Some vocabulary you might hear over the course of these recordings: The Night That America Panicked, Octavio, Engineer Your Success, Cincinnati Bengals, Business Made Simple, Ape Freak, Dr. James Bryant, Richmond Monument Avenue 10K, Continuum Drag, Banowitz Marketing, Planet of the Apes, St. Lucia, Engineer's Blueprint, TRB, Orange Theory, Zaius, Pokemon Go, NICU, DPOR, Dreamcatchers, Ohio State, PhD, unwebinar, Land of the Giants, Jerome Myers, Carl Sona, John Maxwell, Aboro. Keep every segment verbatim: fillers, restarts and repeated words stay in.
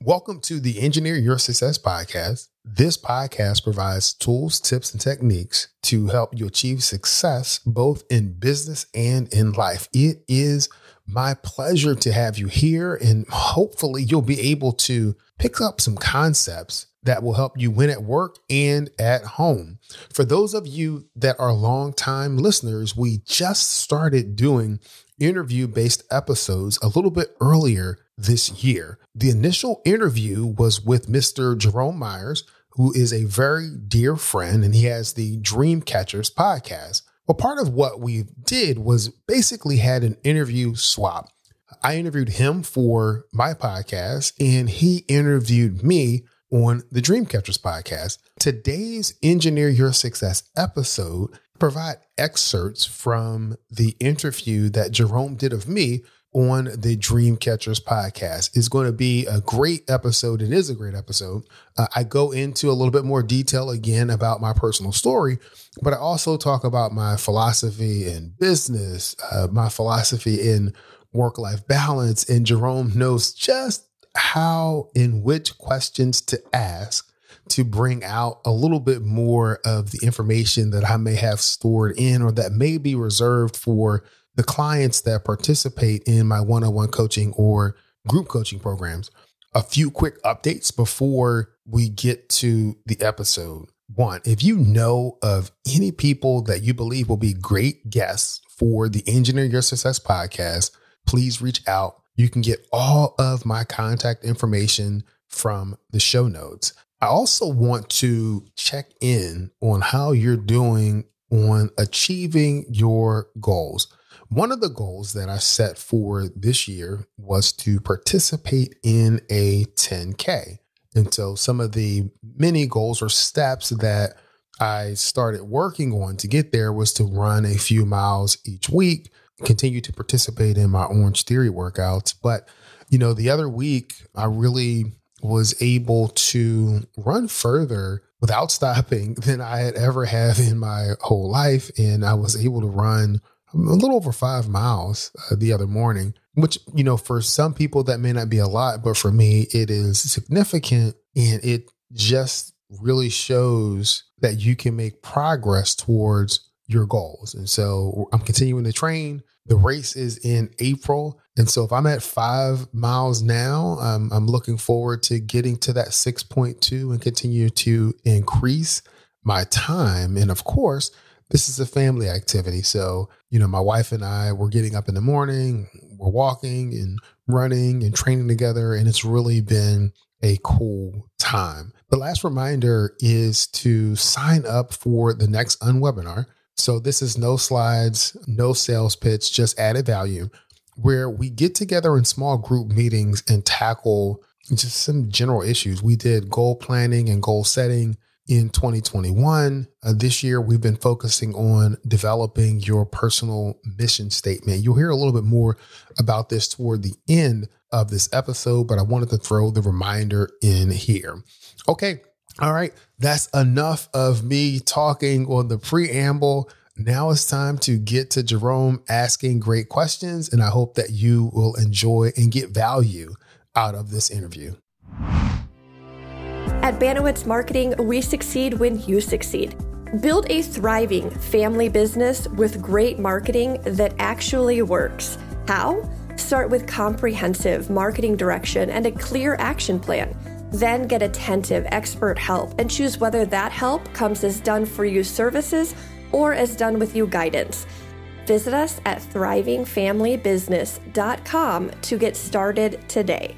Welcome to the Engineer Your Success podcast. This podcast provides tools, tips, and techniques to help you achieve success both in business and in life. It is my pleasure to have you here, and hopefully you'll be able to pick up some concepts that will help you win at work and at home. For those of you that are longtime listeners, we just started doing interview-based episodes a little bit earlier this year. The initial interview was with Mister Jerome Myers, who is a very dear friend, and he has the Dreamcatchers podcast. Well, part of what we did was basically had an interview swap. I interviewed him for my podcast, and he interviewed me on the Dreamcatchers podcast. Today's Engineer Your Success episode provides excerpts from the interview that Jerome did of me on the Dreamcatchers podcast. It's going to be a great episode. It is a great episode. Uh, I go into a little bit more detail again about my personal story, but I also talk about my philosophy in business, uh, my philosophy in work-life balance, and Jerome knows just how and which questions to ask to bring out a little bit more of the information that I may have stored in or that may be reserved for the clients that participate in my one-on-one coaching or group coaching programs. A few quick updates before we get to the episode. One, if you know of any people that you believe will be great guests for the Engineer Your Success podcast, please reach out. You can get all of my contact information from the show notes. I also want to check in on how you're doing on achieving your goals. One of the goals that I set for this year was to participate in a ten K. And so some of the mini goals or steps that I started working on to get there was to run a few miles each week, continue to participate in my Orange Theory workouts. But, you know, the other week I really was able to run further without stopping than I had ever have in my whole life. And I was able to run a little over five miles uh, the other morning, which, you know, for some people that may not be a lot, but for me, it is significant. And it just really shows that you can make progress towards your goals. And so I'm continuing to train. The race is in April. And so if I'm at five miles now, um, I'm looking forward to getting to that six point two and continue to increase my time. And of course, this is a family activity. So, you know, my wife and I, we're getting up in the morning, we're walking and running and training together. And it's really been a cool time. The last reminder is to sign up for the next unwebinar. So this is no slides, no sales pitch, just added value, where we get together in small group meetings and tackle just some general issues. We did goal planning and goal setting in twenty twenty-one. Uh, this year, we've been focusing on developing your personal mission statement. You'll hear a little bit more about this toward the end of this episode, but I wanted to throw the reminder in here. Okay. All right. That's enough of me talking on the preamble. Now it's time to get to Jerome asking great questions, and I hope that you will enjoy and get value out of this interview. At Banowitz Marketing, we succeed when you succeed. Build a thriving family business with great marketing that actually works. How? Start with comprehensive marketing direction and a clear action plan. Then get attentive expert help and choose whether that help comes as done-for-you services or as done-with-you guidance. Visit us at thriving family business dot com to get started today.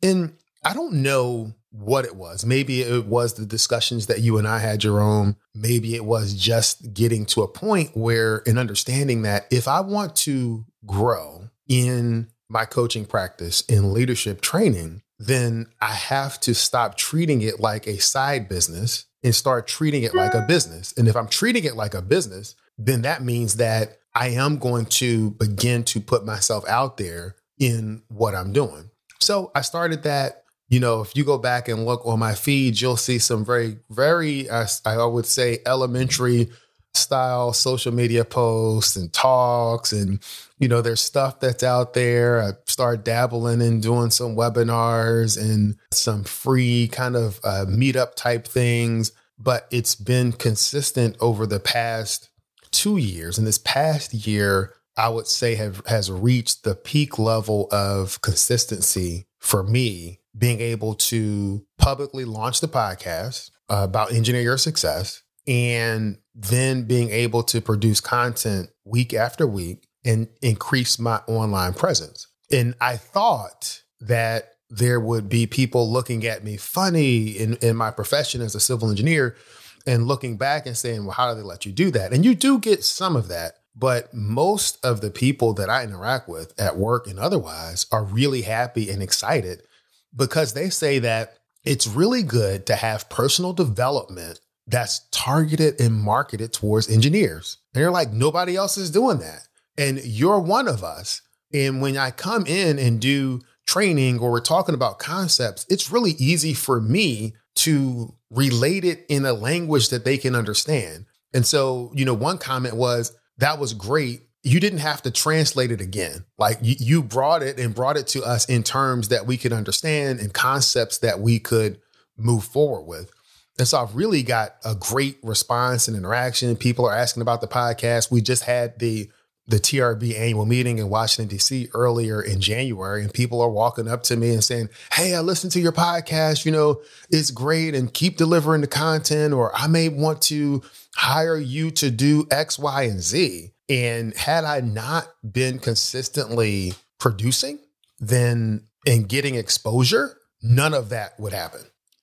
And I don't know what it was. Maybe it was the discussions that you and I had, Jerome. Maybe it was just getting to a point where and understanding that if I want to grow in my coaching practice, in leadership training, then I have to stop treating it like a side business and start treating it like a business. And if I'm treating it like a business, then that means that I am going to begin to put myself out there in what I'm doing. So I started that. You know, if you go back and look on my feed, you'll see some very, very, I, I would say, elementary style social media posts and talks. And, you know, there's stuff that's out there. I start dabbling in doing some webinars and some free kind of uh, meetup type things. But it's been consistent over the past two years. And this past year, I would say, have has reached the peak level of consistency for me, being able to publicly launch the podcast uh, about Engineer Your Success, and then being able to produce content week after week and increase my online presence. And I thought that there would be people looking at me funny in, in my profession as a civil engineer and looking back and saying, well, how do they let you do that? And you do get some of that. But most of the people that I interact with at work and otherwise are really happy and excited, because they say that it's really good to have personal development that's targeted and marketed towards engineers. And they're like, nobody else is doing that. And you're one of us. And when I come in and do training or we're talking about concepts, it's really easy for me to relate it in a language that they can understand. And so, you know, one comment was, that was great. You didn't have to translate it again. Like you, you brought it and brought it to us in terms that we could understand and concepts that we could move forward with. And so I've really got a great response and interaction. People are asking about the podcast. We just had the the T R B annual meeting in Washington, D C earlier in January, and people are walking up to me and saying, hey, I listened to your podcast. You know, it's great and keep delivering the content, or I may want to hire you to do X, Y, and Z. And had I not been consistently producing, then and getting exposure, none of that would happen.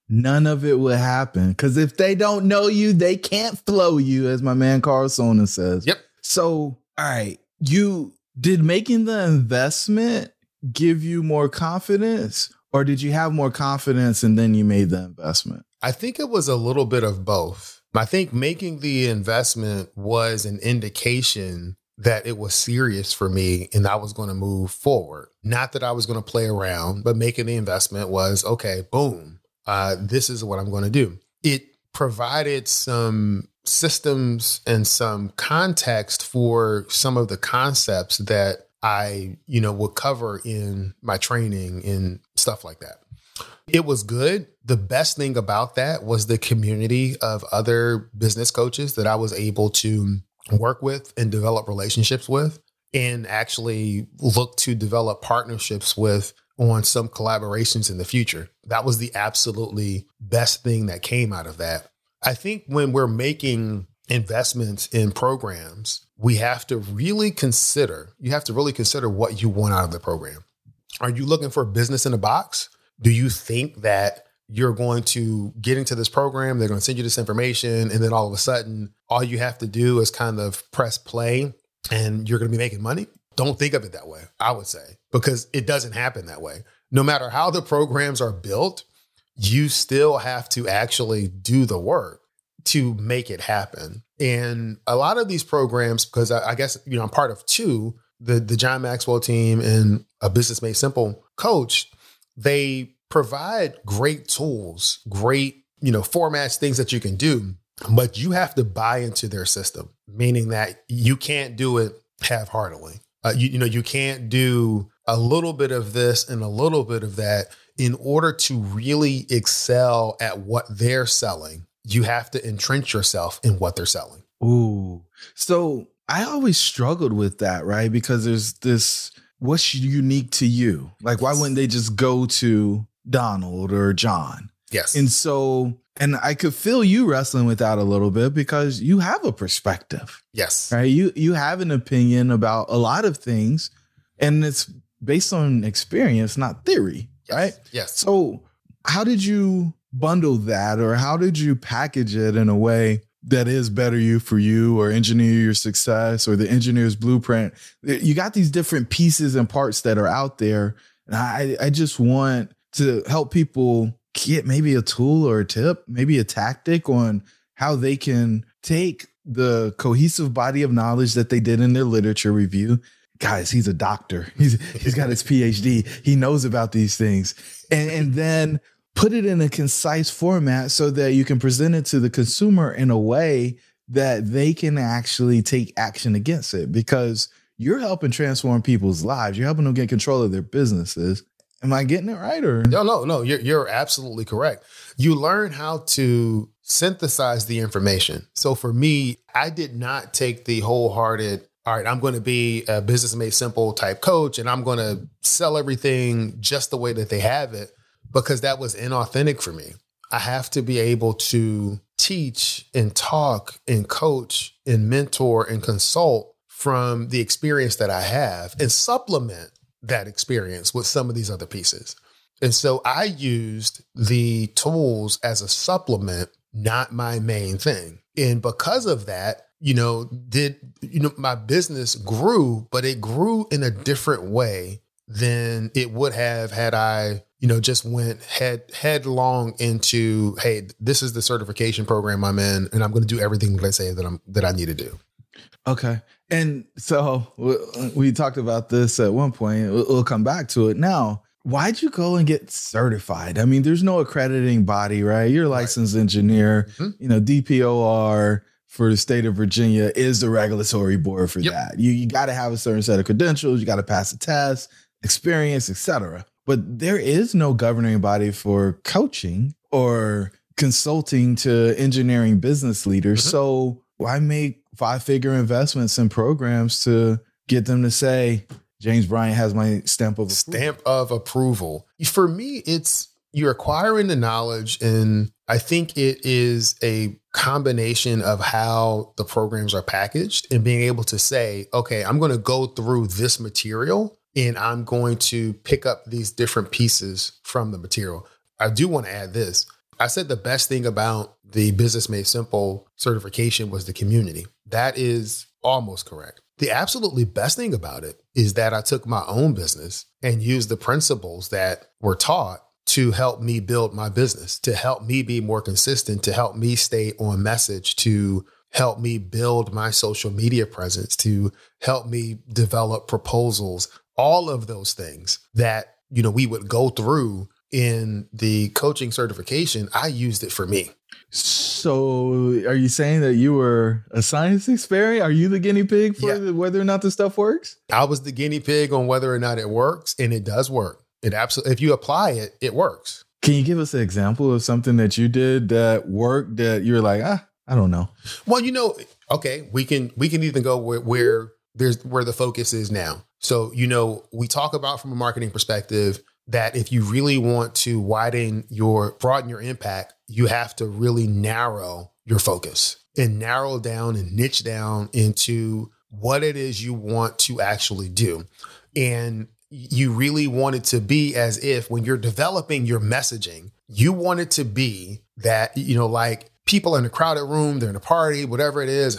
None of it would happen, because if they don't know you, they can't flow you, as my man Carl Sona says. Yep. So, all right, you did making the investment give you more confidence, or did you have more confidence and then you made the investment? I think it was a little bit of both. I think making the investment was an indication that it was serious for me and I was going to move forward. Not that I was going to play around, but making the investment was, okay, boom, uh, this is what I'm going to do. It provided some systems and some context for some of the concepts that I, you know, would cover in my training and stuff like that. It was good. The best thing about that was the community of other business coaches that I was able to work with and develop relationships with, and actually look to develop partnerships with on some collaborations in the future. That was the absolutely best thing that came out of that. I think when we're making investments in programs, we have to really consider, you have to really consider what you want out of the program. Are you looking for a business in a box? Do you think that you're going to get into this program, they're going to send you this information, and then all of a sudden, all you have to do is kind of press play and you're going to be making money? Don't think of it that way, I would say, because it doesn't happen that way. No matter how the programs are built, you still have to actually do the work to make it happen. And a lot of these programs, because I, I guess, you know, I'm part of two, the, the John Maxwell team and a Business Made Simple coach, they provide great tools, great, you know, formats, things that you can do, but you have to buy into their system, meaning that you can't do it half-heartedly. Uh, you, you know, you can't do a little bit of this and a little bit of that. In order to really excel at what they're selling, you have to entrench yourself in what they're selling. Ooh. So I always struggled with that, right? Because there's this, what's unique to you? Like, why wouldn't they just go to Donald or John? Yes. And so, and I could feel you wrestling with that a little bit, because you have a perspective. Yes. Right. You, you have an opinion about a lot of things, and it's based on experience, not theory. Yes. Right. Yes. So How did you bundle that, or how did you package it in a way that is better you for you, or Engineer Your Success, or the Engineer's Blueprint? You got these different pieces and parts that are out there. And I, I just want to help people get maybe a tool or a tip, maybe a tactic on how they can take the cohesive body of knowledge that they did in their literature review. Guys, he's a doctor. He's He's got his P H D. He knows about these things. And, and then put it in a concise format so that you can present it to the consumer in a way that they can actually take action against it, because you're helping transform people's lives. You're helping them get control of their businesses. Am I getting it right? Or no, no, no, you're, you're absolutely correct. You learn how to synthesize the information. So for me, I did not take the wholehearted, all right, I'm going to be a Business Made Simple type coach, and I'm going to sell everything just the way that they have it, because that was inauthentic for me. I have to be able to teach and talk and coach and mentor and consult from the experience that I have, and supplement that experience with some of these other pieces. And so I used the tools as a supplement, not my main thing. And because of that, you know, did, you know, my business grew, but it grew in a different way than it would have had I, you know, just went head headlong into, hey, this is the certification program I'm in, and I'm going to do everything that I say that I'm that I need to do. Okay. And so we talked about this at one point. We'll come back to it. Now, why'd you go and get certified? I mean, there's no accrediting body, right? You're a licensed right. engineer, mm-hmm. you know, D P O R for the state of Virginia is the regulatory board for yep. that. You, you got to have a certain set of credentials. You got to pass a test, experience, et cetera. But there is no governing body for coaching or consulting to engineering business leaders. Mm-hmm. So why make five figure investments in programs to get them to say, James Bryant has my stamp of approval. Stamp of approval. For me, it's you're acquiring the knowledge. And I think it is a combination of how the programs are packaged and being able to say, okay, I'm going to go through this material and I'm going to pick up these different pieces from the material. I do want to add this. I said the best thing about the Business Made Simple certification was the community. That is almost correct. The absolutely best thing about it is that I took my own business and used the principles that were taught to help me build my business, to help me be more consistent, to help me stay on message, to help me build my social media presence, to help me develop proposals, all of those things that, you know, we would go through in the coaching certification. I used it for me. So are you saying that you were a science experiment? Are you the guinea pig for yeah. the, whether or not the stuff works? I was the guinea pig on whether or not it works. And it does work. It absolutely, if you apply it, it works. Can you give us an example of something that you did that worked that you're like, ah, I don't know. Well, you know, okay, we can, we can even go where, where there's, where the focus is now. So, you know, we talk about from a marketing perspective that if you really want to widen your, broaden your impact, you have to really narrow your focus and narrow down and niche down into what it is you want to actually do. And you really want it to be as if when you're developing your messaging, you want it to be that, you know, like people in a crowded room, they're in a party, whatever it is,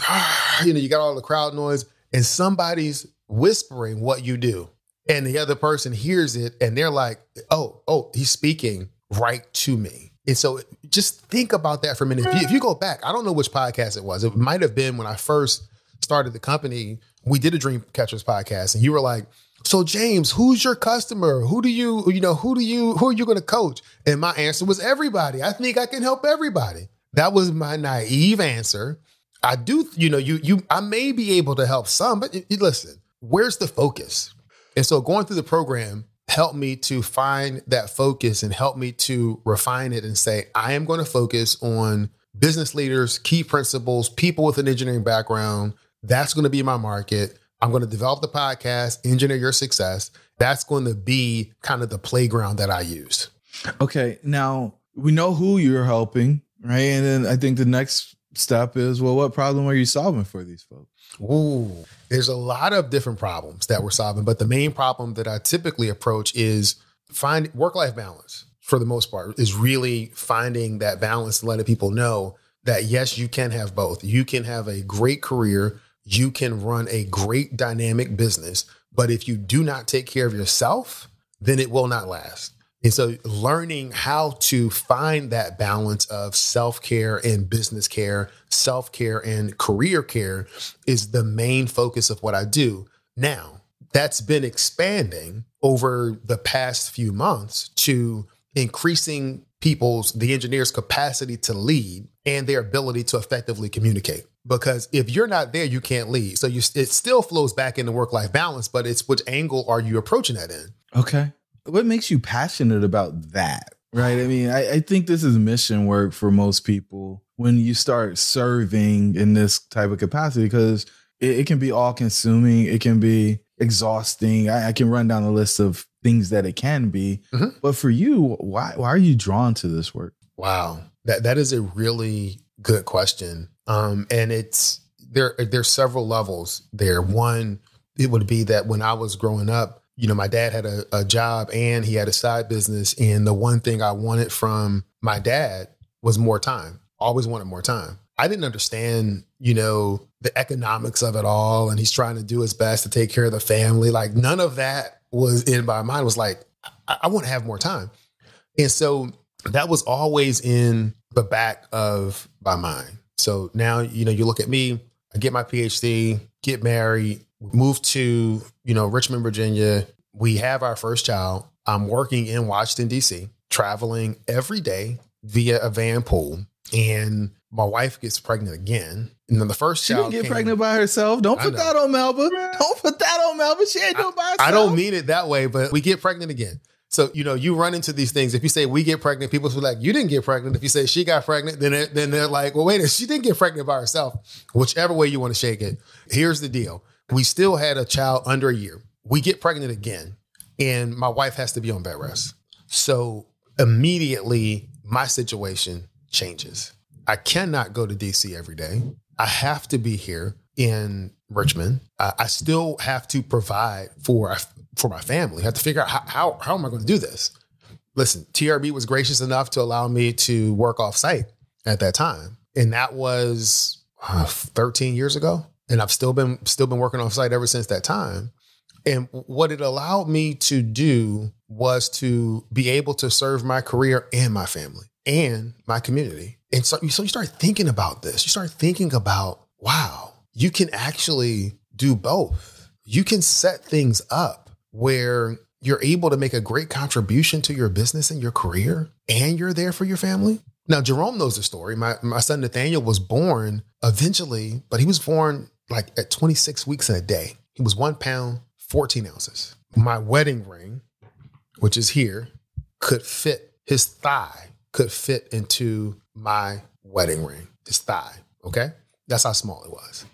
you know, you got all the crowd noise and somebody's whispering what you do. And the other person hears it and they're like, oh, oh, he's speaking right to me. And so just think about that for a minute. If you, if you go back, I don't know which podcast it was. It might have been when I first started the company. We did a Dreamcatchers podcast and you were like, so James, who's your customer? Who do you, you know, who do you, who are you going to coach? And my answer was everybody. I think I can help everybody. That was my naive answer. I do, you know, you, you, I may be able to help some, but it, it, listen, where's the focus? And so going through the program helped me to find that focus and helped me to refine it and say, I am going to focus on business leaders, key principles, people with an engineering background. That's going to be my market. I'm going to develop the podcast, Engineer Your Success. That's going to be kind of the playground that I use. Okay. Now we know who you're helping, right? And then I think the next step is, well, what problem are you solving for these folks? Ooh, there's a lot of different problems that we're solving, but the main problem that I typically approach is find work-life balance. for the most part, is really finding that balance and letting people know that, yes, you can have both. You can have a great career. You can run a great dynamic business. But if you do not take care of yourself, then it will not last. And so learning how to find that balance of self-care and business care, self-care and career care is the main focus of what I do. Now, that's been expanding over the past few months to increasing people's, the engineers' capacity to lead and their ability to effectively communicate. Because if you're not there, you can't lead. So you, it still flows back into work-life balance, but it's which angle are you approaching that in? Okay. What makes you passionate about that, right? I mean, I, I think this is mission work for most people when you start serving in this type of capacity, because it, it can be all-consuming. It can be exhausting. I, I can run down the list of things that it can be. Mm-hmm. But for you, why why are you drawn to this work? Wow. That that is a really good question. Um, and it's there, there's several levels there. One, it would be that when I was growing up, you know, my dad had a, a job and he had a side business. And the one thing I wanted from my dad was more time. Always wanted more time. I didn't understand, you know, the economics of it all. And he's trying to do his best to take care of the family. Like none of that was in my mind. It was like, I, I want to have more time. And so that was always in the back of my mind. So now, you know, you look at me, I get my P H D, get married, move to, you know, Richmond, Virginia. We have our first child. I'm working in Washington, D C, traveling every day via a van pool. And my wife gets pregnant again. And then the first child. She didn't get came. pregnant by herself. Don't put that on Melba. Don't put that on Melba. She ain't doing it by herself. I don't mean it that way, but we get pregnant again. So, you know, you run into these things. If you say we get pregnant, people will be like, you didn't get pregnant. If you say she got pregnant, then they're, then they're like, well, wait a minute, she didn't get pregnant by herself. Whichever way you want to shake it. Here's the deal. We still had a child under a year. We get pregnant again. And my wife has to be on bed rest. So immediately my situation changes. I cannot go to D C every day. I have to be here in Richmond. I, I still have to provide for a for my family. I have to figure out how, how, how am I going to do this? Listen, T R B was gracious enough to allow me to work off site at that time. And that was uh, thirteen years ago. And I've still been, still been working off site ever since that time. And what it allowed me to do was to be able to serve my career and my family and my community. And so, so you start thinking about this, you start thinking about, wow, you can actually do both. You can set things up where you're able to make a great contribution to your business and your career, and you're there for your family. Now, Jerome knows the story. My my son Nathaniel was born eventually, but he was born like at twenty-six weeks and a day. He was one pound, fourteen ounces. My wedding ring, which is here, could fit, his thigh could fit into my wedding ring, his thigh, okay? That's how small it was.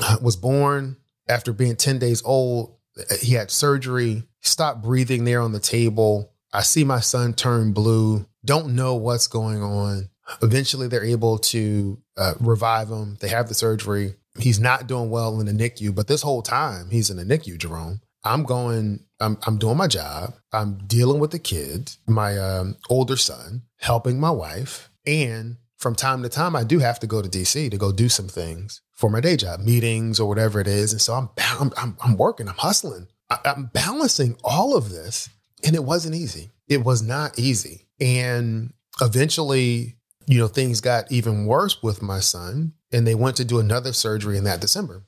I was born after being ten days old. He had surgery, stopped breathing there on the table. I see my son turn blue, don't know what's going on. Eventually, they're able to uh, revive him. They have the surgery. He's not doing well in the N I C U, but this whole time he's in the N I C U, Jerome. I'm going, I'm, I'm doing my job. I'm dealing with the kids, my um, older son, helping my wife. And from time to time, I do have to go to D C to go do some things for my day job, meetings or whatever it is. And so I'm I'm, I'm working, I'm hustling, I, I'm balancing all of this. And it wasn't easy. It was not easy. And eventually, you know, things got even worse with my son and they went to do another surgery in that December.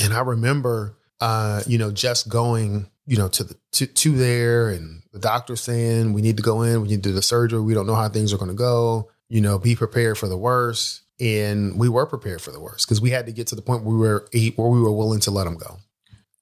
And I remember, uh, you know, just going, you know, to the, to, to there and the doctor saying, we need to go in, we need to do the surgery. We don't know how things are going to go. You know, be prepared for the worst. And we were prepared for the worst because we had to get to the point where we were where we were willing to let him go.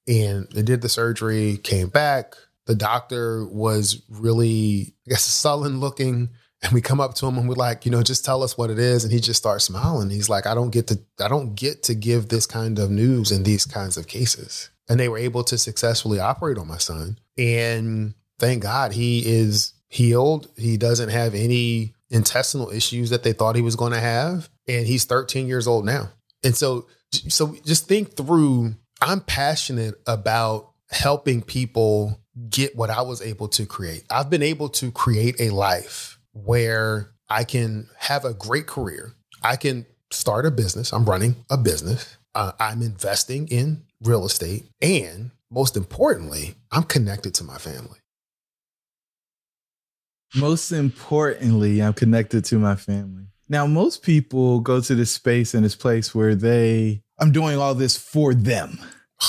And they did the surgery, came back. The doctor was really, I guess, sullen looking. And we come up to him and we're like, you know, just tell us what it is. And he just starts smiling. He's like, I don't get to, I don't get to give this kind of news in these kinds of cases. And they were able to successfully operate on my son. And thank God he is healed. He doesn't have any intestinal issues that they thought he was going to have. And he's thirteen years old now. And so, so just think through, I'm passionate about helping people get what I was able to create. I've been able to create a life where I can have a great career. I can start a business. I'm running a business. Uh, I'm investing in real estate. And most importantly, I'm connected to my family. Most importantly, I'm connected to my family. Now, most people go to this space and this place where they, I'm doing all this for them.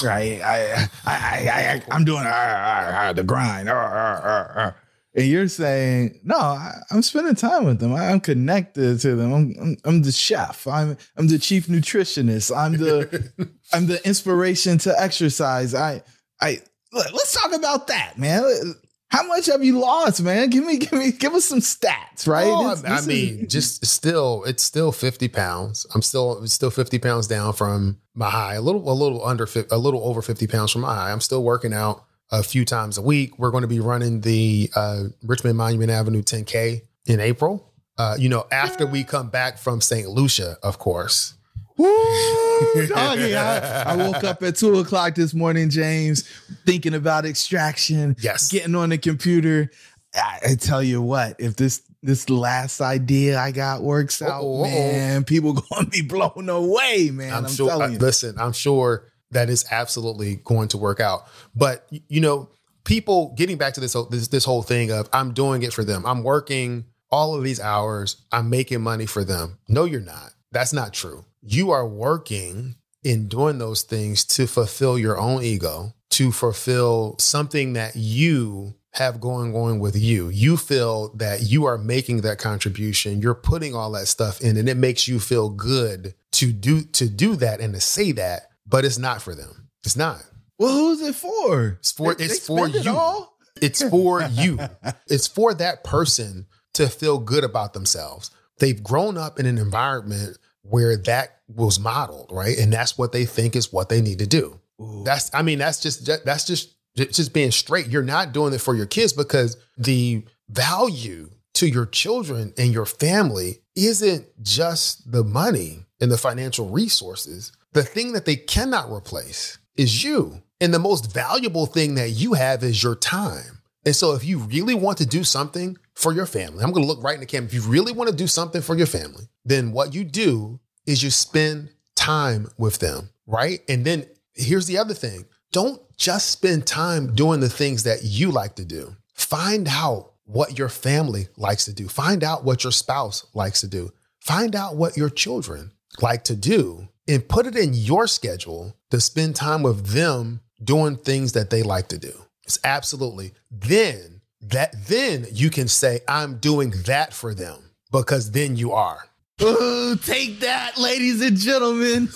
Right. I, I, I, I, I'm doing uh, uh, uh, the grind. Uh, uh, uh, uh. And you're saying, no, I, I'm spending time with them. I, I'm connected to them. I'm, I'm, I'm the chef. I'm, I'm the chief nutritionist. I'm the, I'm the inspiration to exercise. I, I, look, let's talk about that, man. How much have you lost, man? Give me, give me, give us some stats, right? Oh, this, this I mean, is- just still, it's still fifty pounds. I'm still, it's still fifty pounds down from my high, a little, a little under, a little over fifty pounds from my high. I'm still working out a few times a week. We're going to be running the uh, Richmond Monument Avenue ten K in April. Uh, you know, after we come back from Saint Lucia, of course. Woo, doggy. I, I woke up at two o'clock this morning, James, thinking about extraction, yes, getting on the computer. I, I tell you what, if this this last idea I got works out, uh-oh, man, uh-oh. people going to be blown away, man. I'm, I'm sure, telling you. Uh, listen, I'm sure that is absolutely going to work out. But, you know, people getting back to this, this, this whole thing of I'm doing it for them. I'm working all of these hours. I'm making money for them. No, you're not. That's not true. You are working and doing those things to fulfill your own ego, to fulfill something that you have going on with you. You feel that you are making that contribution. You're putting all that stuff in, and it makes you feel good to do to do that and to say that. But it's not for them. It's not. Well, who's it for? It's for they, it's they for you. It all? It's for you. It's for that person to feel good about themselves. They've grown up in an environment where that was modeled, right? And that's what they think is what they need to do. Ooh. That's, I mean, that's just, that's just, just being straight. You're not doing it for your kids because the value to your children and your family isn't just the money and the financial resources. The thing that they cannot replace is you. And the most valuable thing that you have is your time. And so if you really want to do something for your family, I'm going to look right in the camera. If you really want to do something for your family, then what you do is you spend time with them, right? And then here's the other thing. Don't just spend time doing the things that you like to do. Find out what your family likes to do. Find out what your spouse likes to do. Find out what your children like to do and put it in your schedule to spend time with them doing things that they like to do. It's absolutely. Then That then you can say, I'm doing that for them, because then you are. Ooh, take that, ladies and gentlemen.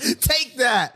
Take that.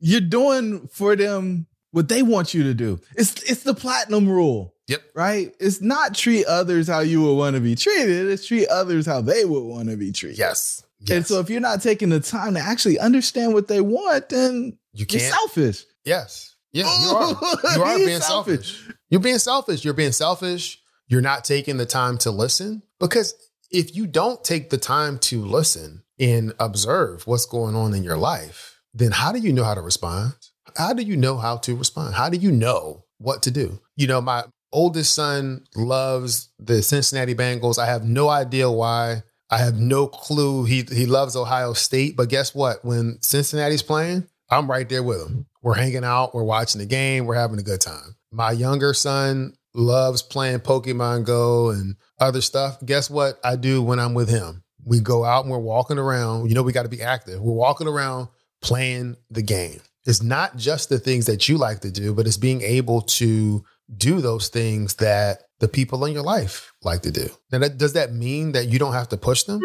You're doing for them what they want you to do. It's it's the platinum rule. Yep. Right? It's not treat others how you would want to be treated. It's treat others how they would want to be treated. Yes. yes. And so if you're not taking the time to actually understand what they want, then you can't. You're selfish. Yes. Yeah, you are. You are being, being selfish. selfish. You're being selfish. You're being selfish. You're not taking the time to listen, because if you don't take the time to listen and observe what's going on in your life, then how do you know how to respond? How do you know how to respond? How do you know what to do? You know, my oldest son loves the Cincinnati Bengals. I have no idea why. I have no clue. He he loves Ohio State. But guess what? When Cincinnati's playing, I'm right there with him. We're hanging out. We're watching the game. We're having a good time. My younger son loves playing Pokemon Go and other stuff. Guess what I do when I'm with him? We go out and we're walking around. You know, we got to be active. We're walking around playing the game. It's not just the things that you like to do, but it's being able to do those things that the people in your life like to do. Now, that, does that mean that you don't have to push them?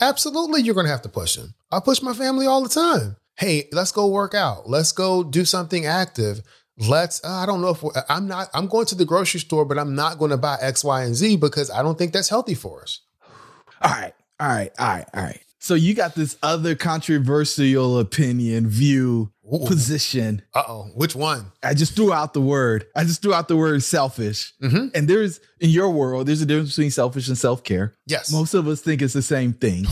Absolutely, you're going to have to push them. I push my family all the time. Hey, let's go work out. Let's go do something active. Let's, uh, I don't know if we're, I'm not, I'm going to the grocery store, but I'm not going to buy X, Y, and Z because I don't think that's healthy for us. All right. All right. All right. All right. So you got this other controversial opinion, view, Ooh. position. Uh-oh. Which one? I just threw out the word. I just threw out the word selfish. Mm-hmm. And there's, in your world, there's a difference between selfish and self-care. Yes. Most of us think it's the same thing.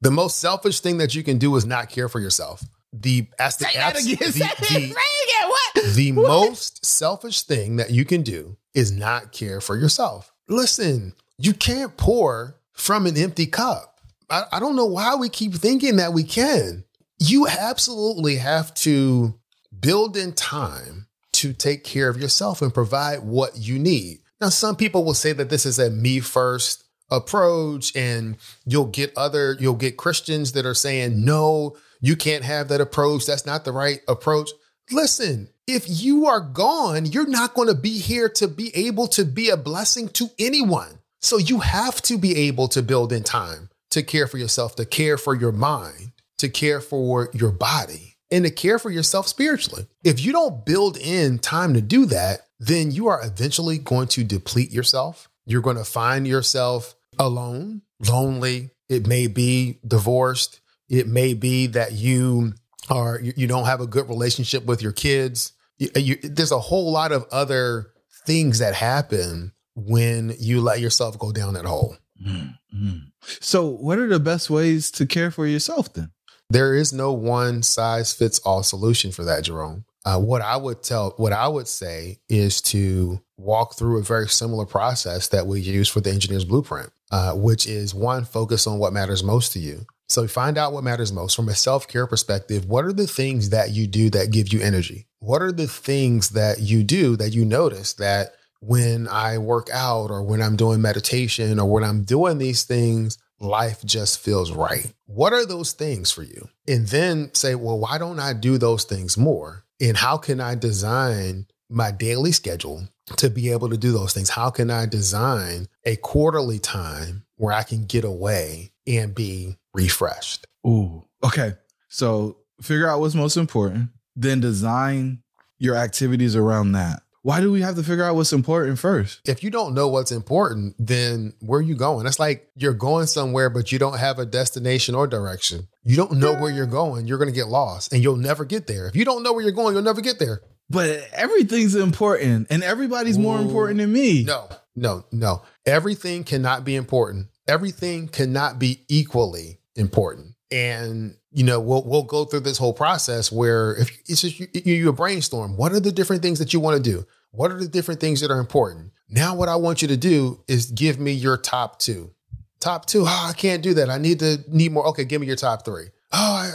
The most selfish thing that you can do is not care for yourself. The, as the, abs- the, the, again? What? The what? most selfish thing that you can do is not care for yourself. Listen, you can't pour from an empty cup. I, I don't know why we keep thinking that we can. You absolutely have to build in time to take care of yourself and provide what you need. Now, some people will say that this is a me first approach, and you'll get other, you'll get Christians that are saying, no, you can't have that approach. That's not the right approach. Listen, if you are gone, you're not going to be here to be able to be a blessing to anyone. So you have to be able to build in time to care for yourself, to care for your mind, to care for your body, and to care for yourself spiritually. If you don't build in time to do that, then you are eventually going to deplete yourself. You're going to find yourself alone, lonely. It may be divorced. It may be that you are, you don't have a good relationship with your kids. You, you, there's a whole lot of other things that happen when you let yourself go down that hole. Mm-hmm. So what are the best ways to care for yourself then? There is no one size fits all solution for that, Jerome. Uh, what I would tell, what I would say is to walk through a very similar process that we use for the Engineer's Blueprint, uh, which is one, focus on what matters most to you. So find out what matters most from a self-care perspective. What are the things that you do that give you energy? What are the things that you do that you notice that when I work out or when I'm doing meditation or when I'm doing these things, life just feels right? What are those things for you? And then say, well, why don't I do those things more? And how can I design my daily schedule to be able to do those things? How can I design a quarterly time where I can get away and be refreshed? Ooh, okay. So figure out what's most important, then design your activities around that. Why do we have to figure out what's important first? If you don't know what's important, then where are you going? It's like you're going somewhere, but you don't have a destination or direction. You don't know where you're going. You're going to get lost and you'll never get there. If you don't know where you're going, you'll never get there. But everything's important and everybody's Ooh. more important than me. No, no, no. Everything cannot be important. Everything cannot be equally important. And you know, we'll we'll go through this whole process where if it's just you, you, you brainstorm, what are the different things that you want to do? What are the different things that are important? Now, what I want you to do is give me your top two. Top two. Oh, I can't do that. I need to need more. Okay, give me your top three. Oh, I,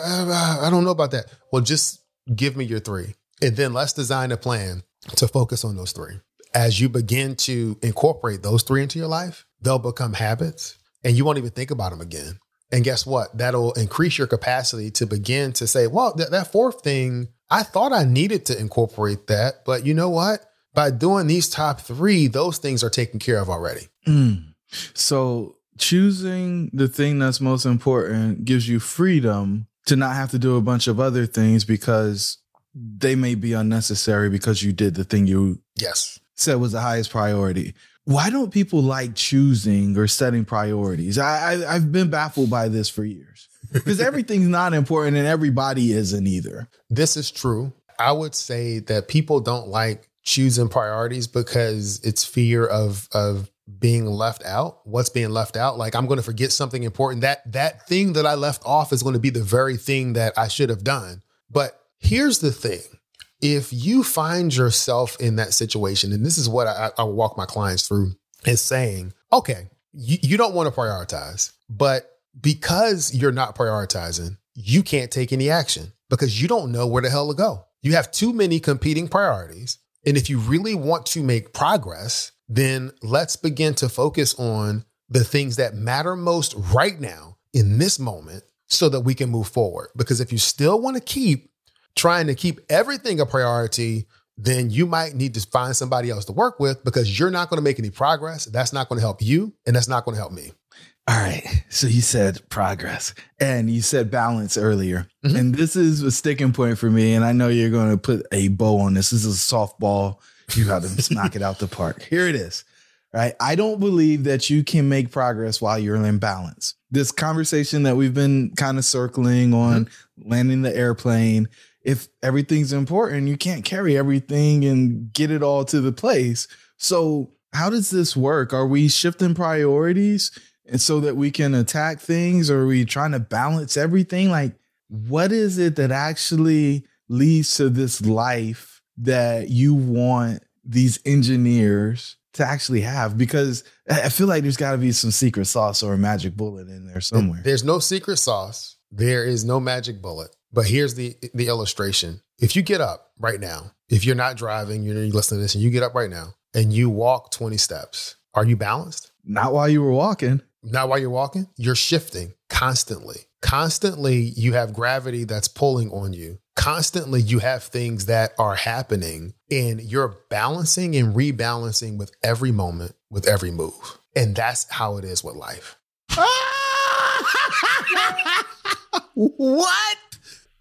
I, I don't know about that. Well, just give me your three, and then let's design a plan to focus on those three. As you begin to incorporate those three into your life, they'll become habits, and you won't even think about them again. And guess what? That'll increase your capacity to begin to say, well, th- that fourth thing, I thought I needed to incorporate that. But you know what? By doing these top three, those things are taken care of already. Mm. So choosing the thing that's most important gives you freedom to not have to do a bunch of other things because they may be unnecessary because you did the thing you yes. said was the highest priority. Why don't people like choosing or setting priorities? I, I, I've been baffled by this for years because everything's not important and everybody isn't either. This is true. I would say that people don't like choosing priorities because it's fear of of being left out. What's being left out? Like, I'm going to forget something important. That that thing that I left off is going to be the very thing that I should have done. But here's the thing. If you find yourself in that situation, and this is what I, I walk my clients through, is saying, okay, you, you don't want to prioritize, but because you're not prioritizing, you can't take any action because you don't know where the hell to go. You have too many competing priorities. And if you really want to make progress, then let's begin to focus on the things that matter most right now in this moment so that we can move forward. Because if you still want to keep trying to keep everything a priority, then you might need to find somebody else to work with because you're not going to make any progress. That's not going to help you. And that's not going to help me. All right. So you said progress and you said balance earlier. Mm-hmm. And this is a sticking point for me. And I know you're going to put a bow on this. This is a softball. You got to knock it out the park. Here it is. Right. I don't believe that you can make progress while you're in balance. This conversation that we've been kind of circling on mm-hmm. landing the airplane. If everything's important, you can't carry everything and get it all to the place. So how does this work? Are we shifting priorities and so that we can attack things? Or are we trying to balance everything? Like, what is it that actually leads to this life that you want these engineers to actually have? Because I feel like there's got to be some secret sauce or a magic bullet in there somewhere. There's no secret sauce. There is no magic bullet. But here's the the illustration. If you get up right now, if you're not driving, you're listening to this, and you get up right now and you walk twenty steps, are you balanced? Not while you were walking. Not while you're walking. You're shifting constantly. Constantly, you have gravity that's pulling on you. Constantly, you have things that are happening, and you're balancing and rebalancing with every moment, with every move. And that's how it is with life. What?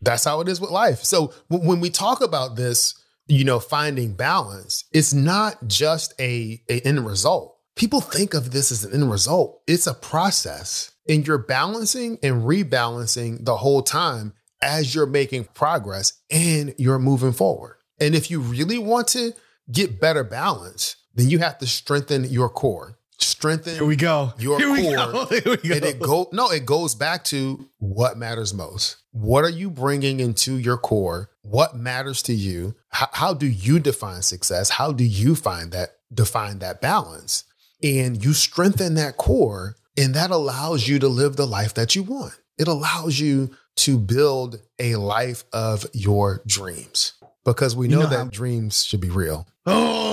That's how it is with life. So when we talk about this, you know, finding balance, it's not just a, a end result. People think of this as an end result. It's a process, and you're balancing and rebalancing the whole time as you're making progress and you're moving forward. And if you really want to get better balance, then you have to strengthen your core. Strengthen Here we go. your Here core. We go. Here we go. And it go no, it goes back to what matters most. What are you bringing into your core? What matters to you? How, how do you define success? How do you find that define that balance? And you strengthen that core, and that allows you to live the life that you want. It allows you to build a life of your dreams, because we know, you know that I'm- dreams should be real. Oh.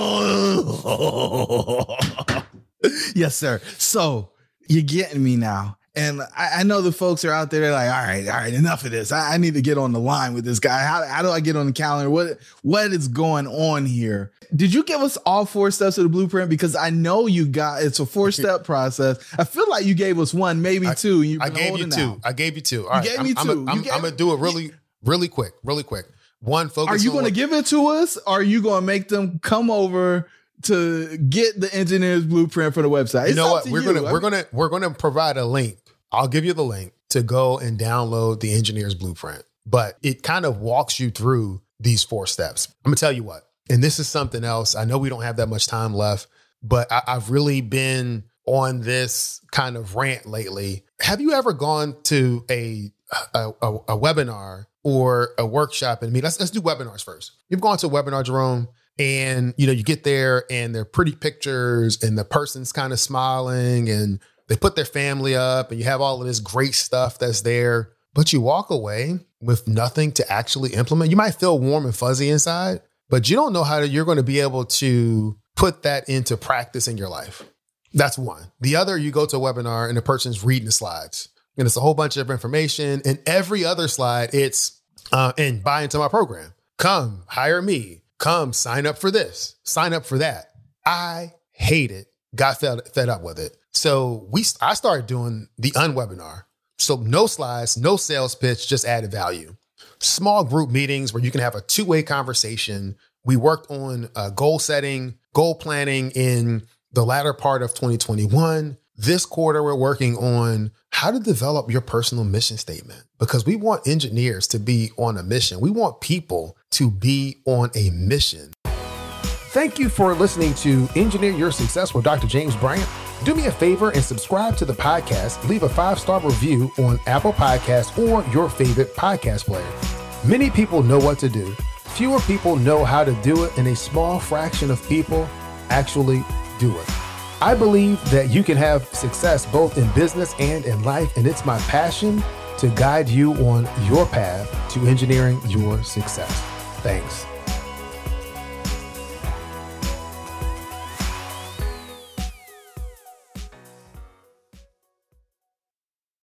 Yes, sir. So you're getting me now. And I, I know the folks are out there. They're like, all right, all right, enough of this. I, I need to get on the line with this guy. How, how do I get on the calendar? What, what is going on here? Did you give us all four steps of the blueprint? Because I know you got, it's a four step process. I feel like you gave us one, maybe I, two. And I gave you two. Out. I gave you two. All you right. gave I'm, me two. I'm, I'm, I'm going to do it really, really quick, really quick. One, focus. Are you going to give it to us? Or are you going to make them come over to get the engineer's blueprint for the website? It's you know what? We're going to, we're going to, we're going to provide a link. I'll give you the link to go and download the engineer's blueprint, but it kind of walks you through these four steps. I'm gonna tell you what, and this is something else. I know we don't have that much time left, but I, I've really been on this kind of rant lately. Have you ever gone to a, a, a, a webinar or a workshop? And I mean, let's, let's do webinars first. You've gone to a webinar, Jerome. And, you know, you get there and they're pretty pictures and the person's kind of smiling and they put their family up and you have all of this great stuff that's there, but you walk away with nothing to actually implement. You might feel warm and fuzzy inside, but you don't know how to, you're going to be able to put that into practice in your life. That's one. The other, you go to a webinar and the person's reading the slides and it's a whole bunch of information, and every other slide it's, uh, and buy into my program, come hire me. Come sign up for this, sign up for that. I hate it. Got fed, fed up with it. So we, I started doing the unwebinar. So no slides, no sales pitch, just added value. Small group meetings where you can have a two-way conversation. We worked on uh, goal setting, goal planning in the latter part of twenty twenty-one. This quarter, we're working on how to develop your personal mission statement, because we want engineers to be on a mission. We want people to be on a mission. Thank you for listening to Engineer Your Success with Doctor James Bryant. Do me a favor and subscribe to the podcast. Leave a five-star review on Apple Podcasts or your favorite podcast player. Many people know what to do. Fewer people know how to do it, and a small fraction of people actually do it. I believe that you can have success both in business and in life, and it's my passion to guide you on your path to engineering your success. Thanks.